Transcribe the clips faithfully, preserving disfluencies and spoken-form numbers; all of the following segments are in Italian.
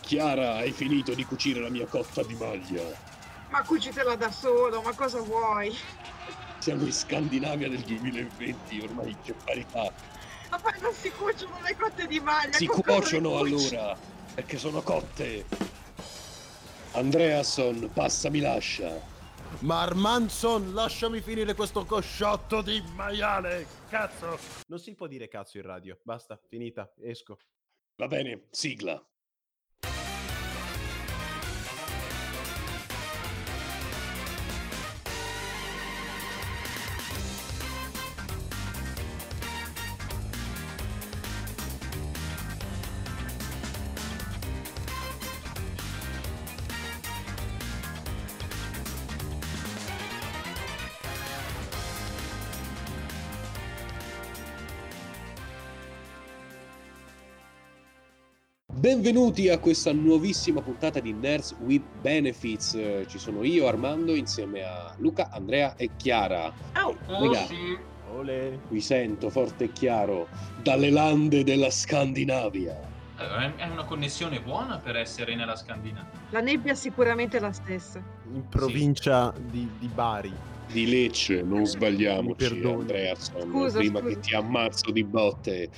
Chiara, hai finito di cucire la mia cotta di maglia? Ma cucitela da solo, ma cosa vuoi? Siamo in Scandinavia del duemilaventi, ormai c'è parità. Ma poi non si cuociono le cotte di maglia? Si cuociono allora, perché sono cotte. Andreasson, passami l'ascia. Ma Armanson, lasciami finire questo cosciotto di maiale, cazzo! Non si può dire cazzo in radio, basta, finita, esco. Va bene, sigla. Benvenuti a questa nuovissima puntata di Nerds with Benefits. Ci sono io, Armando, insieme a Luca, Andrea e Chiara. Oh, Regà, oh sì. Olè. Vi sento forte e chiaro dalle lande della Scandinavia. Allora, è una connessione buona per essere nella Scandinavia. La nebbia è sicuramente la stessa. In provincia sì. di, di Bari. Di Lecce, non sbagliamoci, Andrea, sono, scusa, prima scusa. Che ti ammazzo di botte.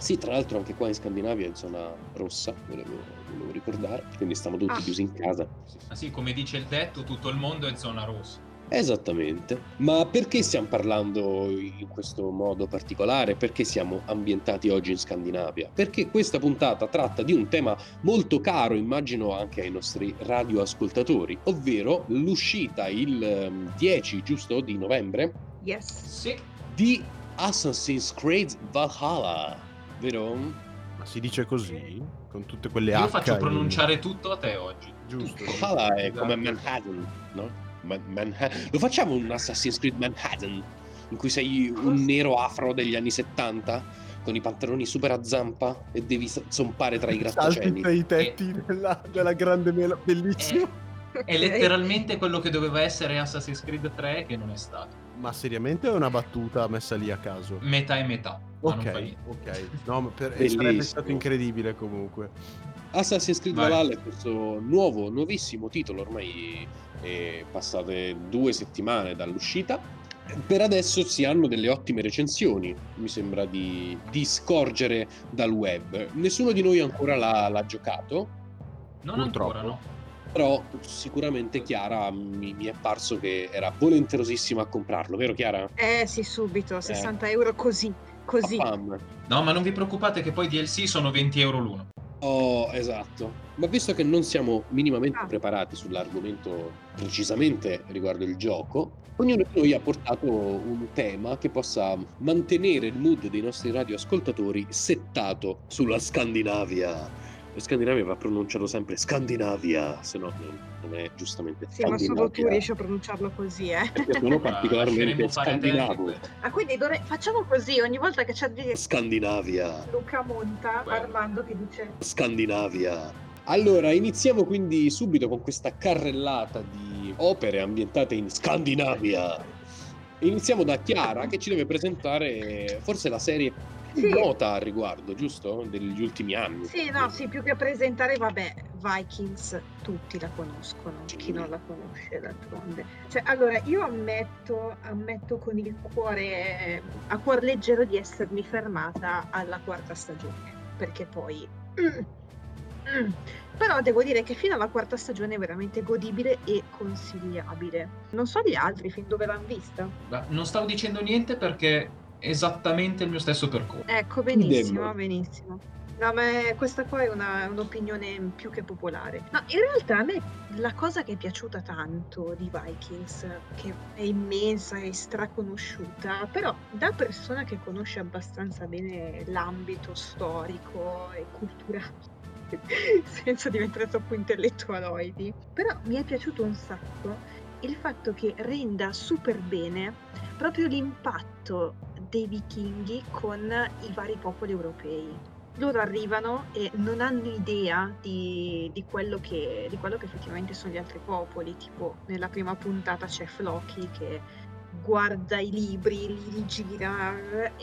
Sì, tra l'altro anche qua in Scandinavia è zona rossa, volevo, volevo ricordare, quindi stiamo tutti ah. chiusi in casa. Ah sì, come dice il detto, tutto il mondo è zona rossa. Esattamente. Ma perché stiamo parlando in questo modo particolare? Perché siamo ambientati oggi in Scandinavia? Perché questa puntata tratta di un tema molto caro, immagino anche ai nostri radioascoltatori, ovvero l'uscita il dieci, giusto, di novembre? Yes. Sì. Di Assassin's Creed Valhalla. Vero? Ma si dice così? Con tutte quelle Io H faccio pronunciare in... tutto a te oggi. Giusto. Valhalla è esatto. Come Manhattan, no? Man- Manhattan. Lo facciamo un Assassin's Creed Manhattan, in cui sei un nero afro degli anni settanta, con i pantaloni super a zampa e devi zompare tra i grattacieli. Salti i tetti e... della, della grande mela, bellissimo. È... è letteralmente quello che doveva essere Assassin's Creed tre, che non è stato. Ma seriamente è una battuta messa lì a caso? Metà e metà. Ok, ok. No, ma per... sarebbe stato incredibile comunque. Assassin's Creed Valhalla è questo nuovo, nuovissimo titolo, ormai è passate due settimane dall'uscita. Per adesso si hanno delle ottime recensioni, mi sembra di, di scorgere dal web. Nessuno di noi ancora l'ha, l'ha giocato. Non Purtroppo. ancora, no. Però sicuramente Chiara mi, mi è parso che era volenterosissima a comprarlo, vero Chiara? Eh sì, subito, sessanta euro così, così. Papam. No, ma non vi preoccupate che poi D L C sono venti euro l'uno. Oh, esatto. Ma visto che non siamo minimamente ah. preparati sull'argomento precisamente riguardo il gioco, ognuno di noi ha portato un tema che possa mantenere il mood dei nostri radioascoltatori settato sulla Scandinavia. Lo Scandinavia va pronunciato sempre Scandinavia, se no non è giustamente Scandinavia. Sì, ma solo tu riesci a pronunciarlo così, eh? Perché sono particolarmente scandinavo. Ah, quindi dove... facciamo così, ogni volta che c'è a dire Scandinavia, Luca monta, Beh. Armando che dice Scandinavia. Allora, iniziamo quindi subito con questa carrellata di opere ambientate in Scandinavia. Iniziamo da Chiara, che ci deve presentare forse la serie... Sì. Nota al riguardo, giusto? Degli ultimi anni. Sì, no, sì, più che presentare, vabbè, Vikings tutti la conoscono, sì. Chi non la conosce d'altronde. Cioè, allora, io ammetto, ammetto con il cuore, a cuor leggero, di essermi fermata alla quarta stagione, perché poi... Mm, mm. Però devo dire che fino alla quarta stagione è veramente godibile e consigliabile. Non so gli altri fin dove l'hanno vista. Beh, non stavo dicendo niente perché... esattamente il mio stesso percorso. Ecco, benissimo, Demo. benissimo. No, ma questa qua è una, un'opinione più che popolare. No, in realtà a me la cosa che è piaciuta tanto di Vikings, che è immensa e straconosciuta, però da persona che conosce abbastanza bene l'ambito storico e culturale, senza diventare troppo intellettualoidi, però mi è piaciuto un sacco il fatto che renda super bene proprio l'impatto dei vichinghi con i vari popoli europei. Loro arrivano e non hanno idea di, di, quello che, di quello che effettivamente sono gli altri popoli, tipo nella prima puntata c'è Floki che guarda i libri, li rigira,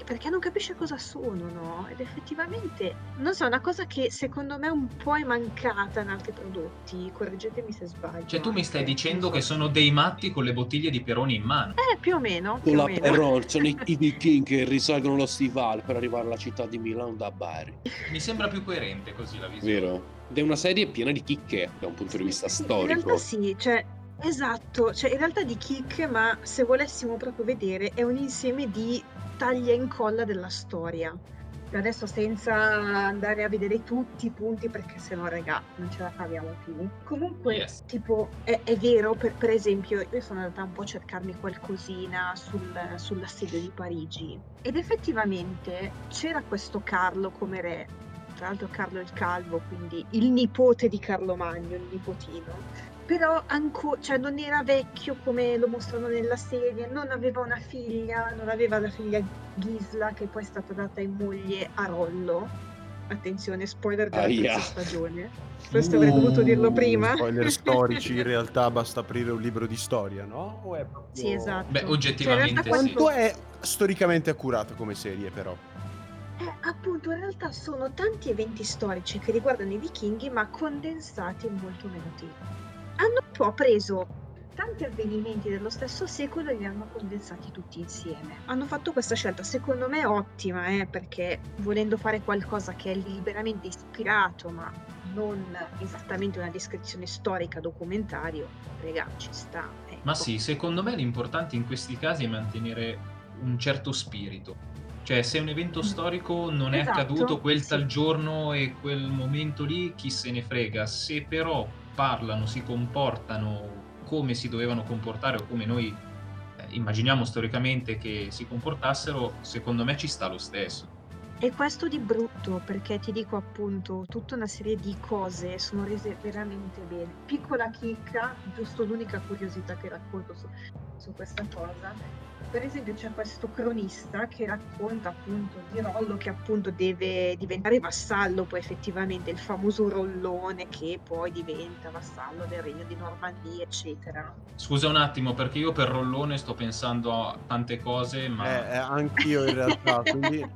perché non capisce cosa sono, no? Ed effettivamente, non so, è una cosa che secondo me un po' è mancata in altri prodotti, correggetemi se sbaglio. Cioè tu mi stai dicendo che sono dei matti con le bottiglie di Peroni in mano? Eh, più o meno, più o meno. Perol, sono i, i viking che risalgono lo stivale per arrivare alla città di Milano da Bari. Mi sembra più coerente così la visione. Vero. Ed è una serie piena di chicche da un punto di vista sì, storico. In realtà sì, cioè esatto, cioè in realtà di chicche, ma se volessimo proprio vedere è un insieme di taglia e incolla della storia. Adesso senza andare a vedere tutti i punti perché sennò raga non ce la caviamo più. Comunque yes. tipo è, è vero, per, per esempio io sono andata un po' a cercarmi qualcosina sul, sull'assedio di Parigi ed effettivamente c'era questo Carlo come re, tra l'altro Carlo il Calvo, quindi il nipote di Carlo Magno, il nipotino. Però anco, cioè non era vecchio come lo mostrano nella serie, non aveva una figlia, non aveva la figlia Ghisla che poi è stata data in moglie a Rollo. Attenzione, spoiler della terza stagione. Questo uh, avrei dovuto dirlo prima. Spoiler storici, in realtà basta aprire un libro di storia, no? O è proprio... Sì, esatto. Beh, oggettivamente cioè, quanto sì. è storicamente accurata come serie però? Eh, appunto, in realtà sono tanti eventi storici che riguardano i vichinghi ma condensati in molto meno tempo. Hanno un po' preso tanti avvenimenti dello stesso secolo e li hanno condensati tutti insieme. Hanno fatto questa scelta, secondo me ottima, eh, perché volendo fare qualcosa che è liberamente ispirato, ma non esattamente una descrizione storica documentario, regà, ci sta. Ecco. Ma sì, secondo me l'importante in questi casi è mantenere un certo spirito. Cioè, se un evento storico non è esatto, accaduto quel sì. tal giorno e quel momento lì, chi se ne frega. Se però parlano, si comportano come si dovevano comportare o come noi eh, immaginiamo storicamente che si comportassero, secondo me ci sta lo stesso. E questo di brutto, perché ti dico appunto, tutta una serie di cose sono rese veramente bene. Piccola chicca, giusto l'unica curiosità che racconto su, su questa cosa, per esempio c'è questo cronista che racconta appunto di Rollo che appunto deve diventare vassallo, poi effettivamente il famoso Rollone che poi diventa vassallo del regno di Normandia, eccetera. Scusa un attimo, perché io per Rollone sto pensando a tante cose, ma... Eh, anch'io in realtà, quindi...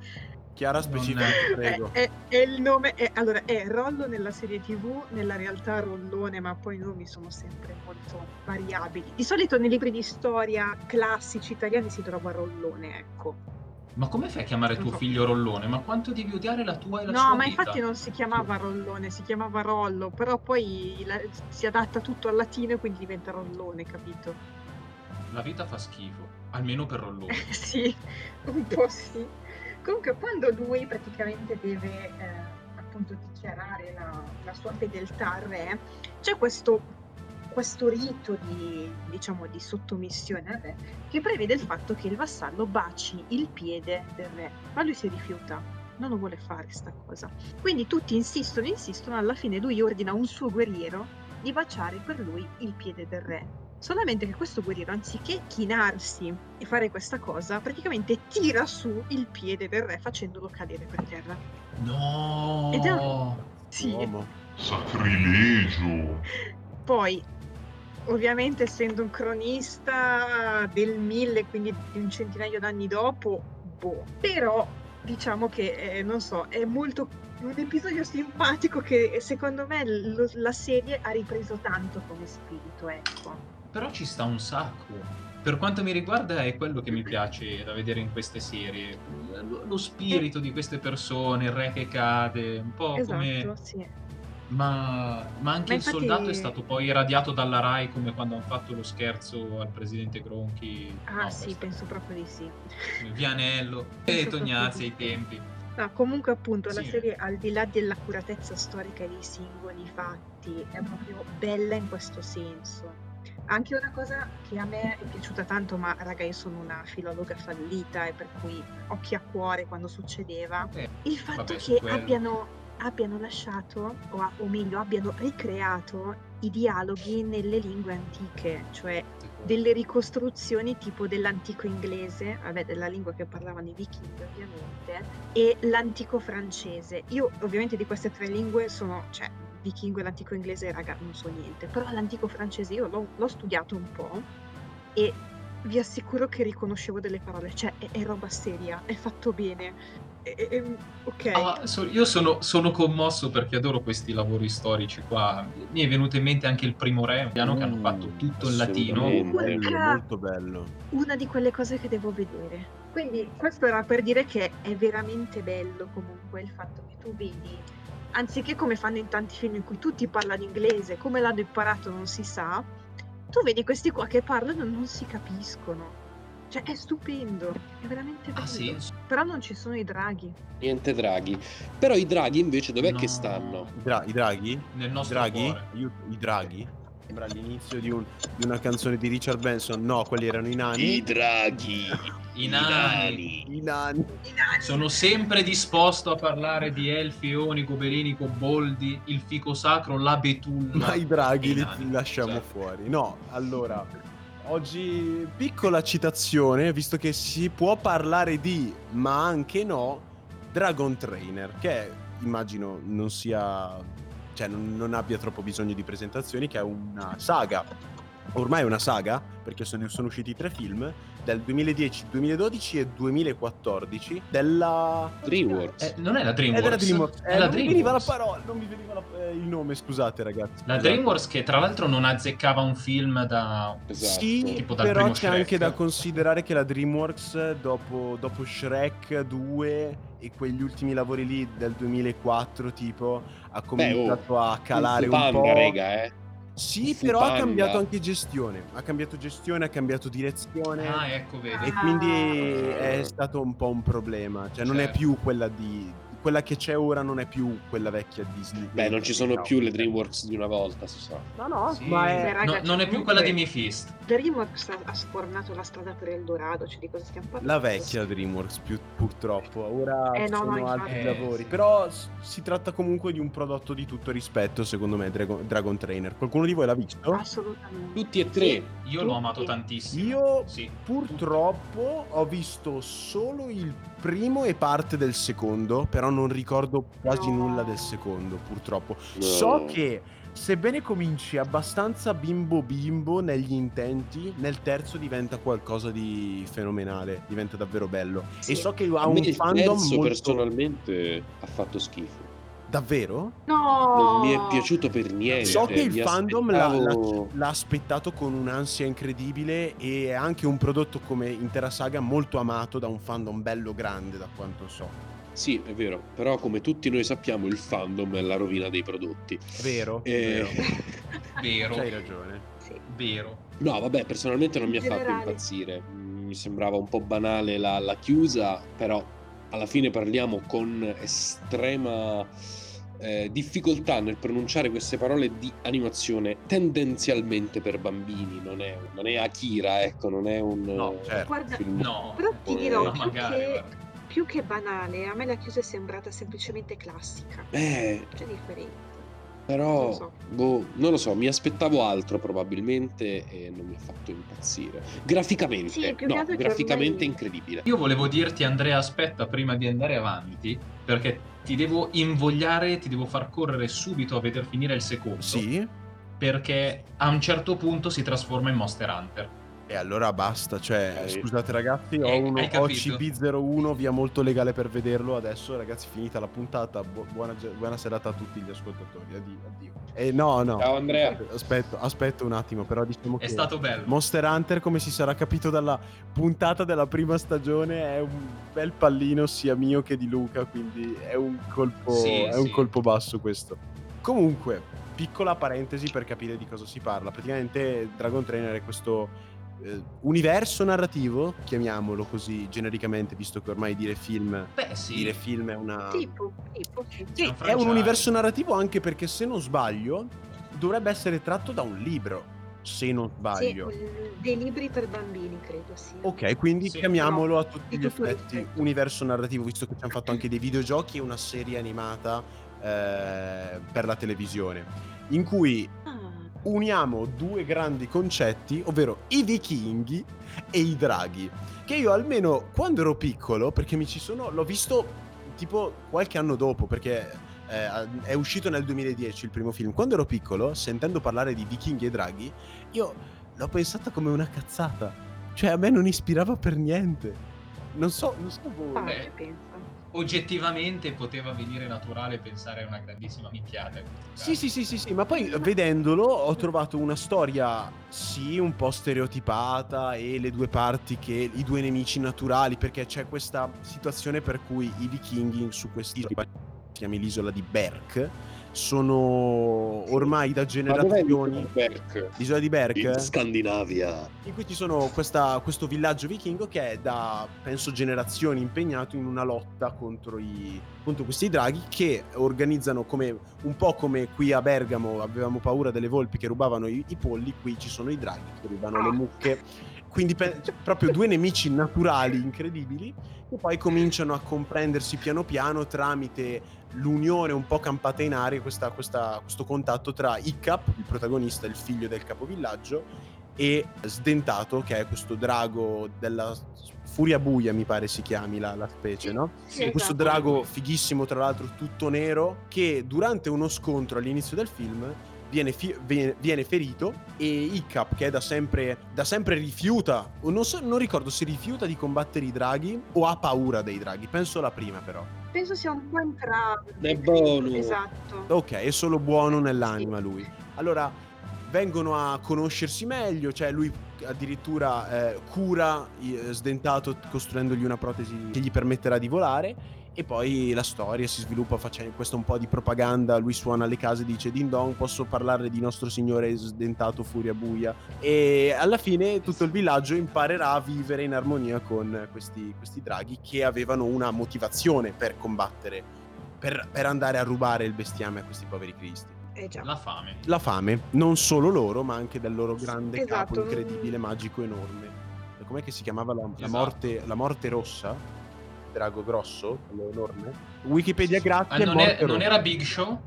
Chiara specifica, è, prego. È, è il nome, è, allora è Rollo nella serie tivù, nella realtà Rollone, ma poi i nomi sono sempre molto variabili. Di solito nei libri di storia classici italiani si trova Rollone, ecco. Ma come fai a chiamare non tuo so. figlio Rollone? Ma quanto devi odiare la tua e la no, sua vita? No, ma infatti non si chiamava Rollone, si chiamava Rollo, però poi la, si adatta tutto al latino e quindi diventa Rollone, capito? La vita fa schifo, almeno per Rollone. Sì, un po' sì. Comunque quando lui praticamente deve eh, appunto dichiarare la, la sua fedeltà al re, c'è questo, questo rito di, diciamo, di sottomissione al re che prevede il fatto che il vassallo baci il piede del re, ma lui si rifiuta, non lo vuole fare sta cosa. Quindi tutti insistono, insistono, alla fine lui ordina a un suo guerriero di baciare per lui il piede del re. Solamente che questo guerriero, anziché chinarsi e fare questa cosa, praticamente tira su il piede del re facendolo cadere per terra. No! Ed è un... Sì. Uomo. Sacrilegio! Poi, ovviamente essendo un cronista del mille, quindi di un centinaio d'anni dopo, boh. Però, diciamo che, eh, non so, è molto... un episodio simpatico che, secondo me, lo, la serie ha ripreso tanto come spirito, ecco. Però ci sta un sacco. Per quanto mi riguarda è quello che mi piace da vedere in queste serie. Lo, lo spirito di queste persone, il re che cade, un po' esatto, come... Sì. Ma, ma anche ma il infatti... soldato è stato poi irradiato dalla Rai come quando hanno fatto lo scherzo al presidente Gronchi. Ah no, sì, penso proprio di sì. Vianello e Tognazzi ai tempi. No, comunque appunto sì. La serie, al di là dell'accuratezza storica dei singoli fatti, è proprio bella in questo senso. Anche una cosa che a me è piaciuta tanto, ma raga io sono una filologa fallita e per cui occhi a cuore quando succedeva, eh, il fatto vabbè, che abbiano, abbiano lasciato, o, a, o meglio abbiano ricreato i dialoghi nelle lingue antiche, cioè delle ricostruzioni tipo dell'antico inglese, vabbè della lingua che parlavano i vichinghi ovviamente, e l'antico francese. Io ovviamente di queste tre lingue sono... cioè, vichingo e l'antico inglese, raga, non so niente, però l'antico francese io l'ho, l'ho studiato un po' e vi assicuro che riconoscevo delle parole, cioè è, è roba seria, è fatto bene, è, è, ok. Ah, so, io sono, sono commosso perché adoro questi lavori storici qua. Mi è venuto in mente anche il Primo Re, un piano mm, che hanno fatto tutto in latino. Una, molto bello. Una di quelle cose che devo vedere. Quindi questo era per dire che è veramente bello comunque il fatto che tu vedi, anziché come fanno in tanti film in cui tutti parlano inglese, come l'hanno imparato non si sa, tu vedi questi qua che parlano e non si capiscono. Cioè è stupendo, è veramente bello. Ah, sì? Però non ci sono i draghi. Niente draghi. Però i draghi invece dov'è no. che stanno? Dra- I draghi? Nel nostro draghi? Cuore. Io, I draghi? Sembra l'inizio di, un, di una canzone di Richard Benson. No, quelli erano i nani. I draghi. I nani. I nani. Sono sempre disposto a parlare di elfi, eoni, gobelini, coboldi, il fico sacro, la betulla. Ma i draghi li, li lasciamo certo. fuori. No, allora, oggi piccola citazione, visto che si può parlare di, ma anche no, Dragon Trainer, che immagino non sia... cioè non, non abbia troppo bisogno di presentazioni, che è una saga, ormai è una saga, perché sono, sono usciti tre film, del duemiladieci, duemiladodici e duemilaquattordici, della... Dreamworks. Eh, non è la Dreamworks. È della Dreamworks. È eh, la non Dreamworks. Mi veniva la parola, non mi veniva la, eh, il nome, scusate ragazzi. La Dreamworks che tra l'altro non azzeccava un film da... Esatto. Sì, tipo dal però primo c'è Shrek. Anche da considerare che la Dreamworks, dopo, dopo Shrek due... e quegli ultimi lavori lì del duemilaquattro tipo ha cominciato Beh, oh, a calare un, un po'. Rega, eh. Sì, però panga. ha cambiato anche gestione, ha cambiato gestione, ha cambiato direzione. Ah, ecco, vedi. E quindi ah. è stato un po' un problema, cioè certo. non è più quella di quella che c'è ora, non è più quella vecchia Disney. Beh, non ci sono no. più le Dreamworks di una volta, si sa. No, no, sì. ma è... Beh, raga, no, non è più quella di Mephisto. Dreamworks ha, ha sfornato la strada per Eldorado, cioè di cosa stiamo parlando? La vecchia Dreamworks, più, purtroppo. Ora eh, no, sono no, altri eh, lavori. Sì. Però si tratta comunque di un prodotto di tutto rispetto, secondo me, Dragon, Dragon Trainer. Qualcuno di voi l'ha visto? Assolutamente. Tutti e tre. Sì. Io Tutti. l'ho amato tantissimo. Io, sì. purtroppo, ho visto solo il primo e parte del secondo, però non ricordo quasi no. nulla del secondo, purtroppo. No. So che, sebbene cominci abbastanza bimbo bimbo negli intenti, nel terzo diventa qualcosa di fenomenale, diventa davvero bello. Sì. E so che ha un il fandom terzo molto... personalmente ha fatto schifo. Davvero? No! Non mi è piaciuto per niente. So che il fandom aspettavo... l'ha, l'ha aspettato con un'ansia incredibile, e è anche un prodotto come intera saga molto amato da un fandom bello grande, da quanto so. Sì, è vero, però come tutti noi sappiamo il fandom è la rovina dei prodotti. Vero, e... vero. C'hai ragione. Sì. Vero. No, vabbè, personalmente non mi ha fatto impazzire. Mi sembrava un po' banale la, la chiusa, però alla fine parliamo con estrema eh, difficoltà nel pronunciare queste parole di animazione tendenzialmente per bambini. Non è, non è Akira, ecco, non è un... No, certo. Guarda, film... no. Però ti dirò che... più che banale, a me la chiusa è sembrata semplicemente classica. Eh, c'è differenza. Però, non lo so. boh, non lo so, mi aspettavo altro probabilmente e non mi ha fatto impazzire. Graficamente, sì, più no, graficamente ormai... incredibile. Io volevo dirti, Andrea, aspetta prima di andare avanti, perché ti devo invogliare, ti devo far correre subito a veder finire il secondo. Sì? Perché a un certo punto si trasforma in Monster Hunter. E allora basta, cioè, eh, scusate ragazzi, ho un O C B zero uno, via molto legale per vederlo adesso, ragazzi, finita la puntata, bu- buona, ge- buona serata a tutti gli ascoltatori, addio, addio. Eh, no, no, ciao Andrea. Aspetto, aspetto un attimo, però diciamo è che stato bello. Monster Hunter, come si sarà capito dalla puntata della prima stagione, è un bel pallino sia mio che di Luca, quindi è un colpo, sì, è sì. un colpo basso questo. Comunque, piccola parentesi per capire di cosa si parla, praticamente Dragon Trainer è questo... universo narrativo, chiamiamolo così genericamente, visto che ormai dire film Beh, sì. dire film è una tipo, tipo. Sì, è, è un universo narrativo, anche perché se non sbaglio dovrebbe essere tratto da un libro, se non sbaglio, sì, dei libri per bambini, credo sì. Ok, quindi sì, chiamiamolo a tutti gli effetti rispetto. universo narrativo, visto che abbiamo fatto anche dei videogiochi e una serie animata eh, per la televisione, in cui uniamo due grandi concetti, ovvero i vichinghi e i draghi, che io almeno quando ero piccolo, perché mi ci sono, l'ho visto tipo qualche anno dopo, perché eh, è uscito nel duemiladieci il primo film, quando ero piccolo, sentendo parlare di vichinghi e draghi, io l'ho pensata come una cazzata, Cioè, a me non ispirava per niente. Non so, non so voi. Ah, che penso. Oggettivamente poteva venire naturale pensare a una grandissima minchiata. Sì, sì, sì, sì, sì, ma poi vedendolo ho trovato una storia, sì, un po' stereotipata, e le due parti che, i due nemici naturali, perché c'è questa situazione per cui i vichinghi su quest'isola, si chiama l'isola di Berk, sono ormai da generazioni. L'isola di Berk? In Scandinavia. In cui ci sono questa, questo villaggio vichingo che è da, penso, generazioni impegnato in una lotta contro i contro questi draghi, che organizzano, come un po' come qui a Bergamo avevamo paura delle volpi che rubavano i, i polli, qui ci sono i draghi che rubano ah. le mucche. Quindi pe- proprio due nemici naturali incredibili, che poi cominciano a comprendersi piano piano tramite l'unione un po' campata in aria, questa, questa, questo contatto tra Icap, il protagonista, il figlio del capovillaggio, e Sdentato, che è questo drago della Furia Buia, mi pare si chiami la, la specie, no? Sì, esatto. Questo drago fighissimo, tra l'altro tutto nero, che durante uno scontro all'inizio del film viene, fi- viene ferito, e Icap, che è da sempre, da sempre rifiuta, non, so, non ricordo se rifiuta di combattere i draghi o ha paura dei draghi, penso la prima però. Penso sia un po' entrambi. È buono. Esatto. Ok, è solo buono nell'anima lui. Allora, vengono a conoscersi meglio, cioè lui addirittura eh, cura eh, Sdentato costruendogli una protesi che gli permetterà di volare, e poi la storia si sviluppa facendo questo un po' di propaganda, lui suona alle case e dice "Din Don, posso parlare di nostro signore Sdentato Furia Buia?" E alla fine tutto il villaggio imparerà a vivere in armonia con questi, questi draghi, che avevano una motivazione per combattere, per, per andare a rubare il bestiame a questi poveri cristi. Eh già. La fame. La fame, non solo loro, ma anche del loro grande esatto. capo incredibile, magico, enorme. Com'è che si chiamava la, esatto. la morte, la morte rossa? Drago grosso, quello enorme. Wikipedia grazie. Ah, non, è, non era Big Show?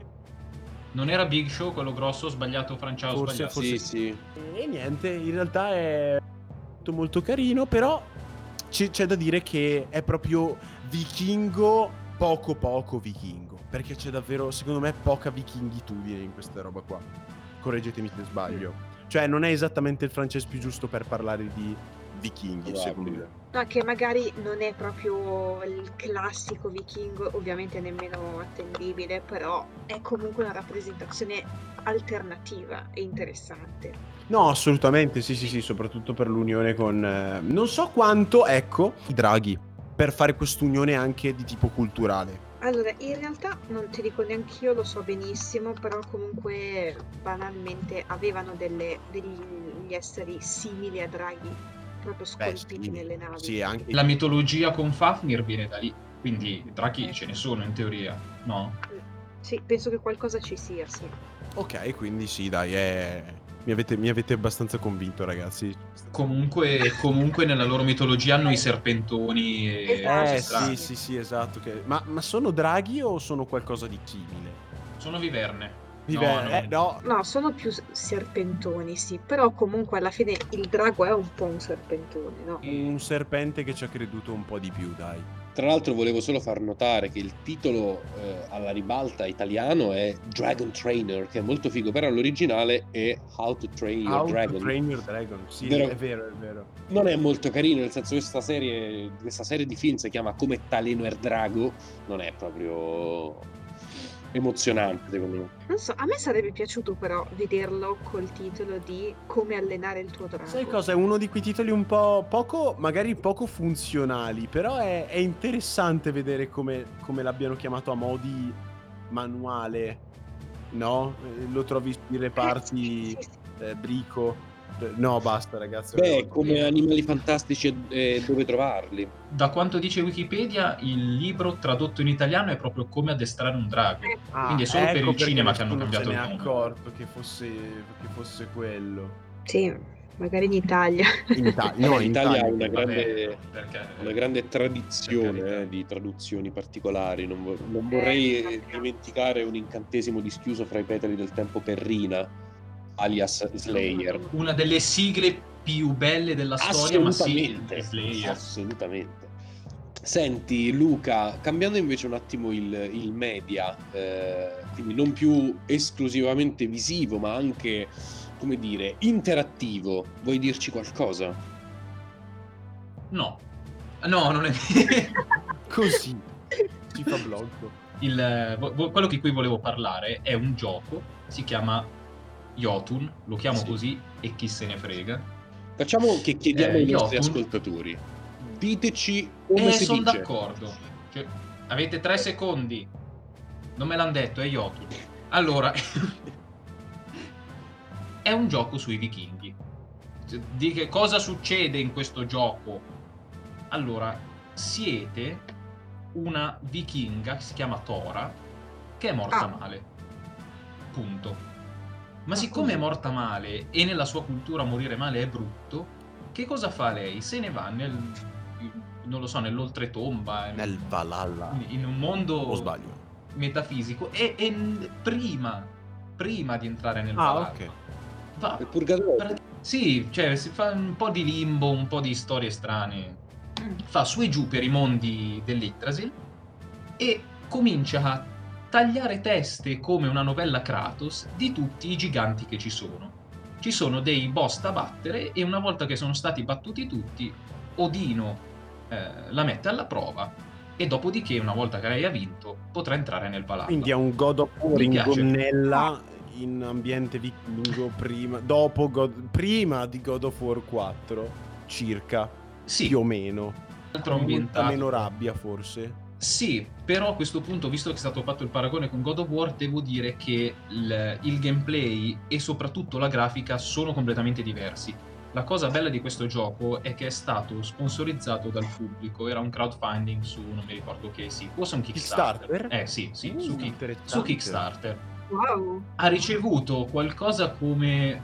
Non era Big Show quello grosso? Ho sbagliato, Franciao, forse, sbagliato. Forse sì, sì. E niente, in realtà è molto, molto carino, però c- c'è da dire che è proprio vichingo, poco poco vichingo, perché c'è davvero, secondo me, poca vikinghitudine in questa roba qua. Correggetemi se sbaglio. Mm. Cioè non è esattamente il francese più giusto per parlare di vichinghi, oh, secondo me. No, che magari non è proprio il classico vichingo, ovviamente nemmeno attendibile, però è comunque una rappresentazione alternativa e interessante. No, assolutamente, sì, sì, sì, soprattutto per l'unione con... Eh, non so quanto, ecco, i draghi, per fare quest'unione anche di tipo culturale. Allora, in realtà non ti dico neanch'io, lo so benissimo, però comunque banalmente avevano delle, degli esseri simili a draghi, proprio scolpiti nelle navi. Sì, anche... La mitologia con Fafnir viene da lì, quindi draghi eh. ce ne sono in teoria, no? Sì, penso che qualcosa ci sia, sì. Ok, quindi sì, dai, è... mi, avete, mi avete abbastanza convinto, ragazzi. Comunque, comunque nella loro mitologia hanno i serpentoni e... Eh, sì, sì, sì, esatto. Che... Ma, ma sono draghi o sono qualcosa di simile? Sono viverne. No, no. Eh, no. no, sono più serpentoni, sì, però comunque alla fine il drago è un po' un serpentone, no? Un serpente che ci ha creduto un po' di più, dai. Tra l'altro volevo solo far notare che il titolo eh, alla ribalta italiano è Dragon Trainer, che è molto figo, però l'originale è How to Train Your How Dragon. How to Train Your Dragon, sì, però è vero, è vero. Non è molto carino, nel senso che questa serie, questa serie di film si chiama Come Taleno er Drago, non è proprio... emozionante, secondo me. Non so, a me sarebbe piaciuto però vederlo col titolo di Come allenare il tuo drago. Sai cosa? È uno di quei titoli un po' poco, magari poco funzionali, però è, è interessante vedere come, come l'abbiano chiamato a mo' di manuale, no? Lo trovi sui reparti eh, brico. No, basta, ragazzi. Beh, come Animali Fantastici e eh, Dove Trovarli. Da quanto dice Wikipedia, il libro tradotto in italiano è proprio Come addestrare un drago. Ah, quindi è solo ecco per il cinema che hanno cambiato il nome. Non mi sono accorto che fosse, che fosse quello. Sì, magari in Italia. In Italia, no, in Italia ha una grande, una grande tradizione eh, di traduzioni particolari. Non, vor- non vorrei eh, dimenticare Un incantesimo dischiuso fra i petali del tempo per Rina, alias Slayer, una delle sigle più belle della storia, ma sì, Slayer. Assolutamente. Senti Luca, cambiando invece un attimo il, il media, eh, quindi non più esclusivamente visivo ma anche, come dire, interattivo, vuoi dirci qualcosa? No. No, non è vero. Così si fa blog. Il, vo- quello di cui volevo parlare è un gioco, si chiama Jotun, lo chiamo sì. così e chi se ne frega. Facciamo che chiediamo eh, ai nostri Jotun. ascoltatori, diteci come eh, si son dice. Sono d'accordo, cioè, avete tre secondi, non me l'hanno detto, è Jotun. Allora, è un gioco sui vichinghi. Di che cosa succede in questo gioco? Allora, siete una vichinga che si chiama Tora, che è morta ah. male, punto. Ma siccome è morta male e nella sua cultura morire male è brutto, che cosa fa lei? Se ne va nel, non lo so, nell'oltretomba, nel Valhalla, in un mondo o sbaglio metafisico, e, e prima prima di entrare nel ah, Valhalla okay. va il purgatorio per, sì, cioè si fa un po' di limbo, un po' di storie strane, fa su e giù per i mondi dell'Yggdrasil e comincia a tagliare teste come una novella Kratos di tutti i giganti che ci sono. Ci sono dei boss da battere e una volta che sono stati battuti tutti, Odino eh, la mette alla prova e dopodiché, una volta che lei ha vinto, potrà entrare nel Valhalla. Quindi è un God of War in gonnella in ambiente vichingo prima, dopo God, prima di God of War quattro circa. Sì, più o meno. Altro ambientato. Meno rabbia, forse. Sì, però a questo punto, visto che è stato fatto il paragone con God of War, devo dire che il, il gameplay e soprattutto la grafica sono completamente diversi. La cosa bella di questo gioco è che è stato sponsorizzato dal pubblico, era un crowdfunding su, non mi ricordo che sì, forse un Kickstarter. Kickstarter? Eh sì, sì, mm, su, chi, su Kickstarter. Wow. Ha ricevuto qualcosa come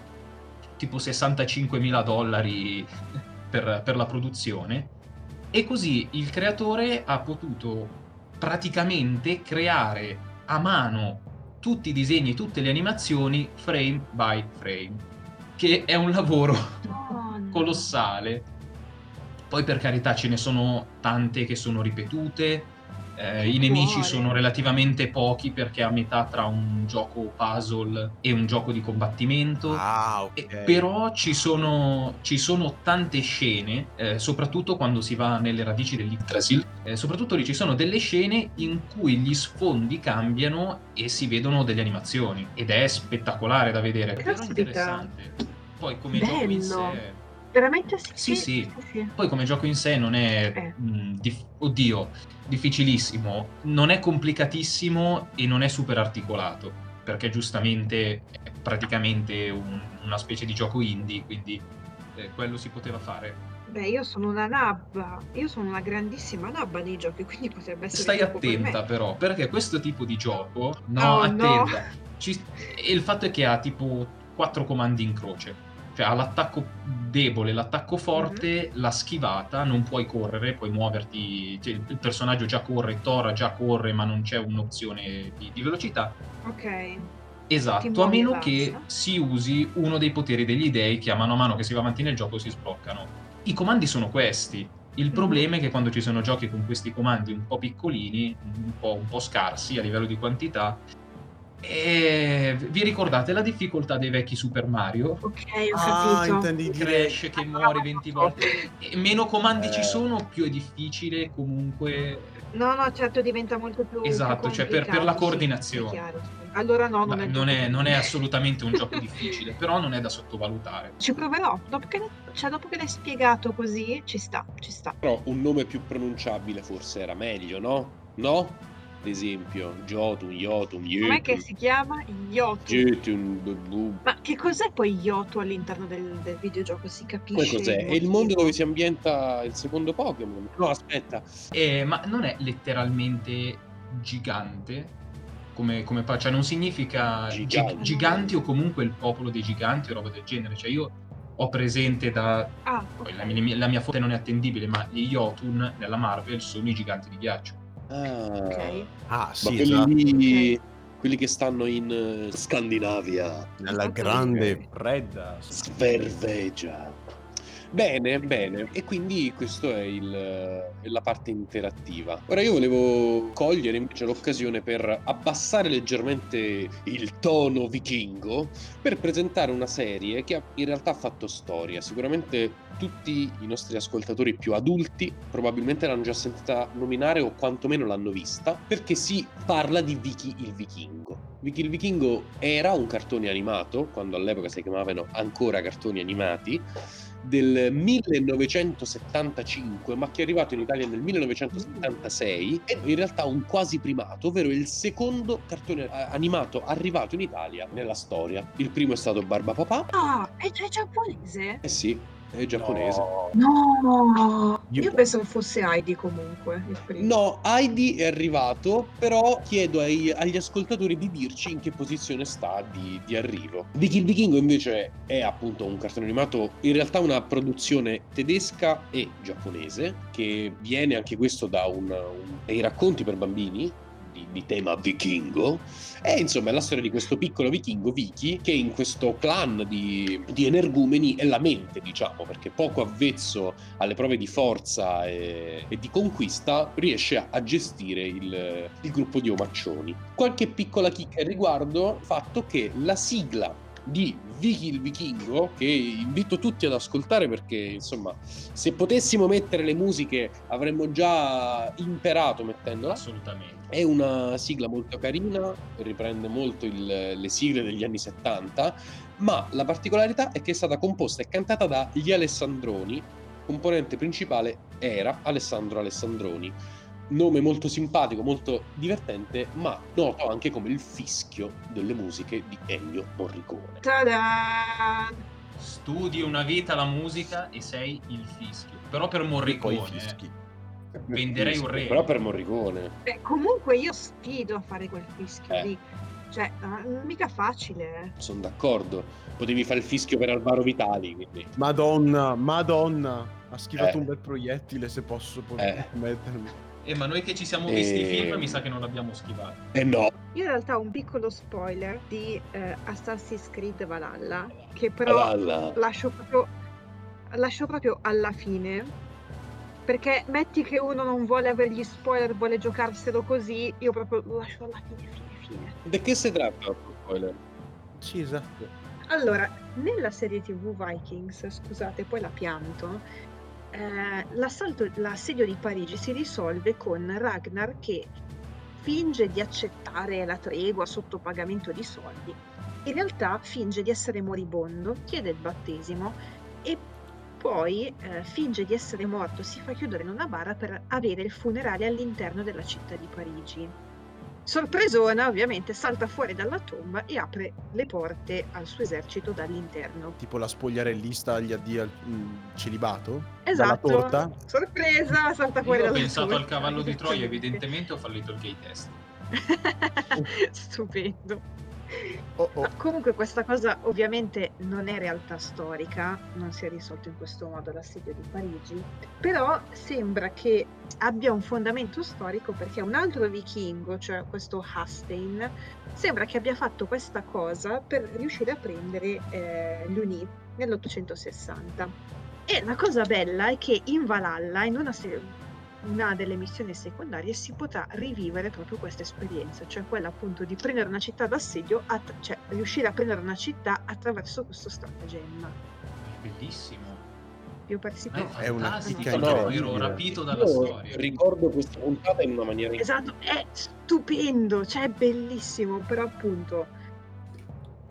tipo sessantacinquemila dollari Per, per la produzione, e così il creatore ha potuto praticamente creare a mano tutti i disegni, tutte le animazioni frame by frame, che è un lavoro oh, no. colossale. Poi per carità ce ne sono tante che sono ripetute, eh, i nemici cuore. sono relativamente pochi perché a metà tra un gioco puzzle e un gioco di combattimento. Ah, okay. e, però ci sono, ci sono tante scene, eh, soprattutto quando si va nelle radici dell'Yggdrasil, eh, soprattutto lì ci sono delle scene in cui gli sfondi cambiano e si vedono delle animazioni ed è spettacolare da vedere, è vero, interessante. Poi come Bello. gioco in sé veramente sì sì, sì sì poi come gioco in sé non è eh. mh, dif- oddio difficilissimo, non è complicatissimo e non è super articolato perché giustamente è praticamente un, una specie di gioco indie, quindi eh, quello si poteva fare. Beh, io sono una nabba, io sono una grandissima nabba nei giochi, quindi potrebbe essere. Stai attenta per però, perché questo tipo di gioco no oh, attenta no. Ci... e il fatto è che ha tipo quattro comandi in croce, cioè ha l'attacco debole, l'attacco forte, mm-hmm. la schivata, non puoi correre, puoi muoverti, cioè, il personaggio già corre, Tora già corre, ma non c'è un'opzione di, di velocità. Ok. Esatto, a meno che si usi uno dei poteri degli dei che a mano a mano che si va avanti nel gioco si sbloccano. I comandi sono questi, il mm-hmm. problema è che quando ci sono giochi con questi comandi un po' piccolini, un po', un po' scarsi a livello di quantità, e vi ricordate la difficoltà dei vecchi Super Mario? Ok, ho ah, capito. Intendi Crash che muore venti volte. E meno comandi eh. ci sono, più è difficile comunque. No, no, certo, diventa molto più Esatto, più cioè per, per la coordinazione. Sì, allora no, non, Beh, è, non, è, non è assolutamente un gioco difficile, però non è da sottovalutare. Ci proverò, dopo che, cioè, dopo che l'hai spiegato così, ci sta, ci sta. Però un nome più pronunciabile forse era meglio, no? No? Ad esempio Jotun, Jotun, Jotun. Com'è che si chiama? Jotun. Jotun bu, bu. Ma che cos'è poi Jotun all'interno del, del videogioco? Si capisce? Poi cos'è? È il mondo dove si ambienta il secondo Pokémon. No, aspetta. Eh, ma non è letteralmente gigante? Come, come cioè non significa gigante. giganti o comunque il popolo dei giganti o roba del genere. Cioè io ho presente da... Ah, okay. poi la, mia, la mia fonte non è attendibile, ma gli Jotun nella Marvel sono i giganti di ghiaccio. Ah, okay. ah sì, ma quelli, esatto. quelli che stanno in Scandinavia nella okay. grande fredda Svervegia. Bene, bene. E quindi questo è il, la parte interattiva. Ora io volevo cogliere invece l'occasione per abbassare leggermente il tono vichingo per presentare una serie che in realtà ha fatto storia. Sicuramente tutti i nostri ascoltatori più adulti probabilmente l'hanno già sentita nominare o quantomeno l'hanno vista, perché si parla di Vicky il vichingo. Vicky il vichingo era un cartone animato, quando all'epoca si chiamavano ancora cartoni animati, del millenovecentosettantacinque, ma che è arrivato in Italia nel millenovecentosettantasei, è in realtà un quasi primato, ovvero il secondo cartone animato arrivato in Italia nella storia. Il primo è stato Barbapapà. Ah, è, è giapponese? Eh sì, è giapponese. No, no. Io penso che fosse Heidi comunque il primo. No, Heidi è arrivato, però chiedo ai, agli ascoltatori di dirci in che posizione sta di, di arrivo. Vicky il vichingo invece è appunto un cartone animato, in realtà una produzione tedesca e giapponese, che viene anche questo da un, un, dei racconti per bambini Di, di tema vichingo. E insomma è la storia di questo piccolo vichingo, Vicky, che in questo clan di, di energumeni è la mente, diciamo, perché poco avvezzo alle prove di forza e, e di conquista riesce a, a gestire il, il gruppo di omaccioni. Qualche piccola chicca al riguardo, fatto che la sigla di Vicky il vichingo, che invito tutti ad ascoltare perché insomma se potessimo mettere le musiche avremmo già imperato mettendola, assolutamente. È una sigla molto carina, riprende molto il, le sigle degli anni settanta, ma la particolarità è che è stata composta e cantata dagli Alessandroni. Componente principale era Alessandro Alessandroni, nome molto simpatico, molto divertente, ma noto anche come il fischio delle musiche di Ennio Morricone. Ta-da! Studi una vita la musica e sei il fischio. Però per Morricone venderei un re. Però per Morricone. Beh, comunque io sfido a fare quel fischio eh. lì. Cioè, uh, mica facile. Sono d'accordo. Potevi fare il fischio per Alvaro Vitali, quindi. Madonna, madonna. Ha schivato eh. un bel proiettile, se posso eh. mettermi. Eh, ma noi che ci siamo visti e... i film mi sa che non l'abbiamo schivato. Eh no. Io in realtà ho un piccolo spoiler di eh, Assassin's Creed Valhalla, che però Valhalla. lascio proprio lascio proprio alla fine, perché metti che uno non vuole avere gli spoiler, vuole giocarselo così, io proprio lo lascio alla fine, fine, fine. Di che si tratta? Spoiler? Sì, esatto. Allora, nella serie tivù Vikings, scusate, poi la pianto, Eh, l'assalto, l'assedio di Parigi si risolve con Ragnar che finge di accettare la tregua sotto pagamento di soldi. In realtà finge di essere moribondo, chiede il battesimo e poi eh, finge di essere morto, si fa chiudere in una bara per avere il funerale all'interno della città di Parigi. Sorpresona, ovviamente, salta fuori dalla tomba e apre le porte al suo esercito dall'interno. Tipo la spogliarellista agli addii al mh, celibato? Esatto. Dalla torta? Sorpresa, salta fuori dalla tomba. Io ho pensato torta. Al cavallo di Troia, evidentemente ho fallito il gay test. Stupendo. Oh, oh. Comunque questa cosa ovviamente non è realtà storica, non si è risolto in questo modo l'assedio di Parigi, però sembra che abbia un fondamento storico, perché un altro vichingo, cioè questo Hastein, sembra che abbia fatto questa cosa per riuscire a prendere eh, l'Uni nell'ottocentosessanta. E la cosa bella è che in Valhalla, in una serie... una delle missioni secondarie, si potrà rivivere proprio questa esperienza, cioè quella appunto di prendere una città d'assedio, att- cioè riuscire a prendere una città attraverso questo stratagemma. Bellissimo. Io partecipo. Ah, è una chicca, no, ero rapito dalla Io storia. Ricordo questa puntata in una maniera esatto, è stupendo, cioè è bellissimo, però appunto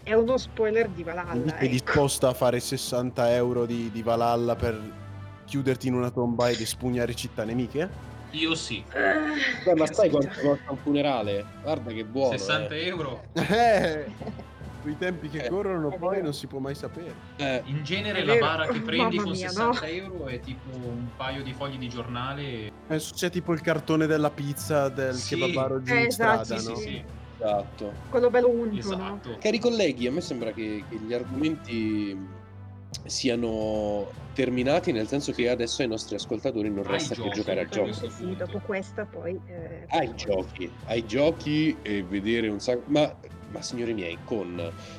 è uno spoiler di Valhalla. È ecco. disposta a fare sessanta euro di, di Valhalla per chiuderti in una tomba ed espugnare città nemiche? Io sì. Eh, Beh, ma sai quanto costa un funerale? Guarda che buono. sessanta euro. Eh, quei tempi che eh, corrono poi non si può mai sapere. Eh, in genere la bara che prendi Mamma con mia, sessanta no. euro è tipo un paio di fogli di giornale. Eh, c'è tipo il cartone della pizza del sì. kebabaro giù eh, in strada, esatto, sì, no? Sì, sì. Esatto. Quello bello unto, esatto. No? Cari colleghi, a me sembra che, che gli argomenti siano terminati, nel senso che adesso ai nostri ascoltatori non resta che giocare a giochi. Sì, dopo questa poi eh, ai giochi, ai giochi e vedere un sacco, ma ma signori miei, con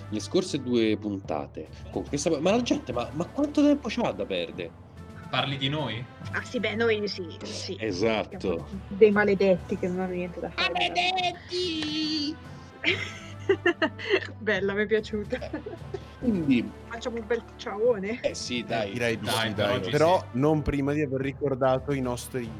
le scorse due puntate, con questa, ma la gente, ma, ma quanto tempo c'ha da perdere? Parli di noi? Ah sì, beh, noi sì, sì. Esatto. Dei maledetti che non hanno niente da fare. Maledetti! Bella, mi è piaciuta. Quindi facciamo un bel ciaone. Eh sì, dai, direi di dai, dai, dai. Però sì, non prima di aver ricordato i nostri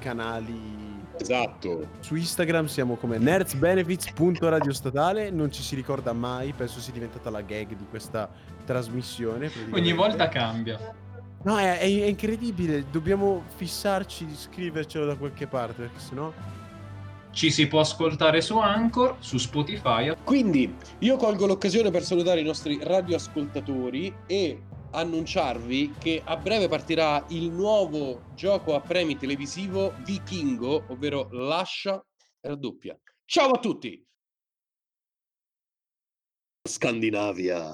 canali. Esatto. Su Instagram siamo come nerds benefits punto radio statale, non ci si ricorda mai, penso sia diventata la gag di questa trasmissione. Ogni volta cambia. No, è, è incredibile, dobbiamo fissarci di scrivercelo da qualche parte, perché sennò ci si può ascoltare su Anchor, su Spotify. Quindi io colgo l'occasione per salutare i nostri radioascoltatori e annunciarvi che a breve partirà il nuovo gioco a premi televisivo Vichingo, ovvero lascia e raddoppia. Ciao a tutti! Scandinavia!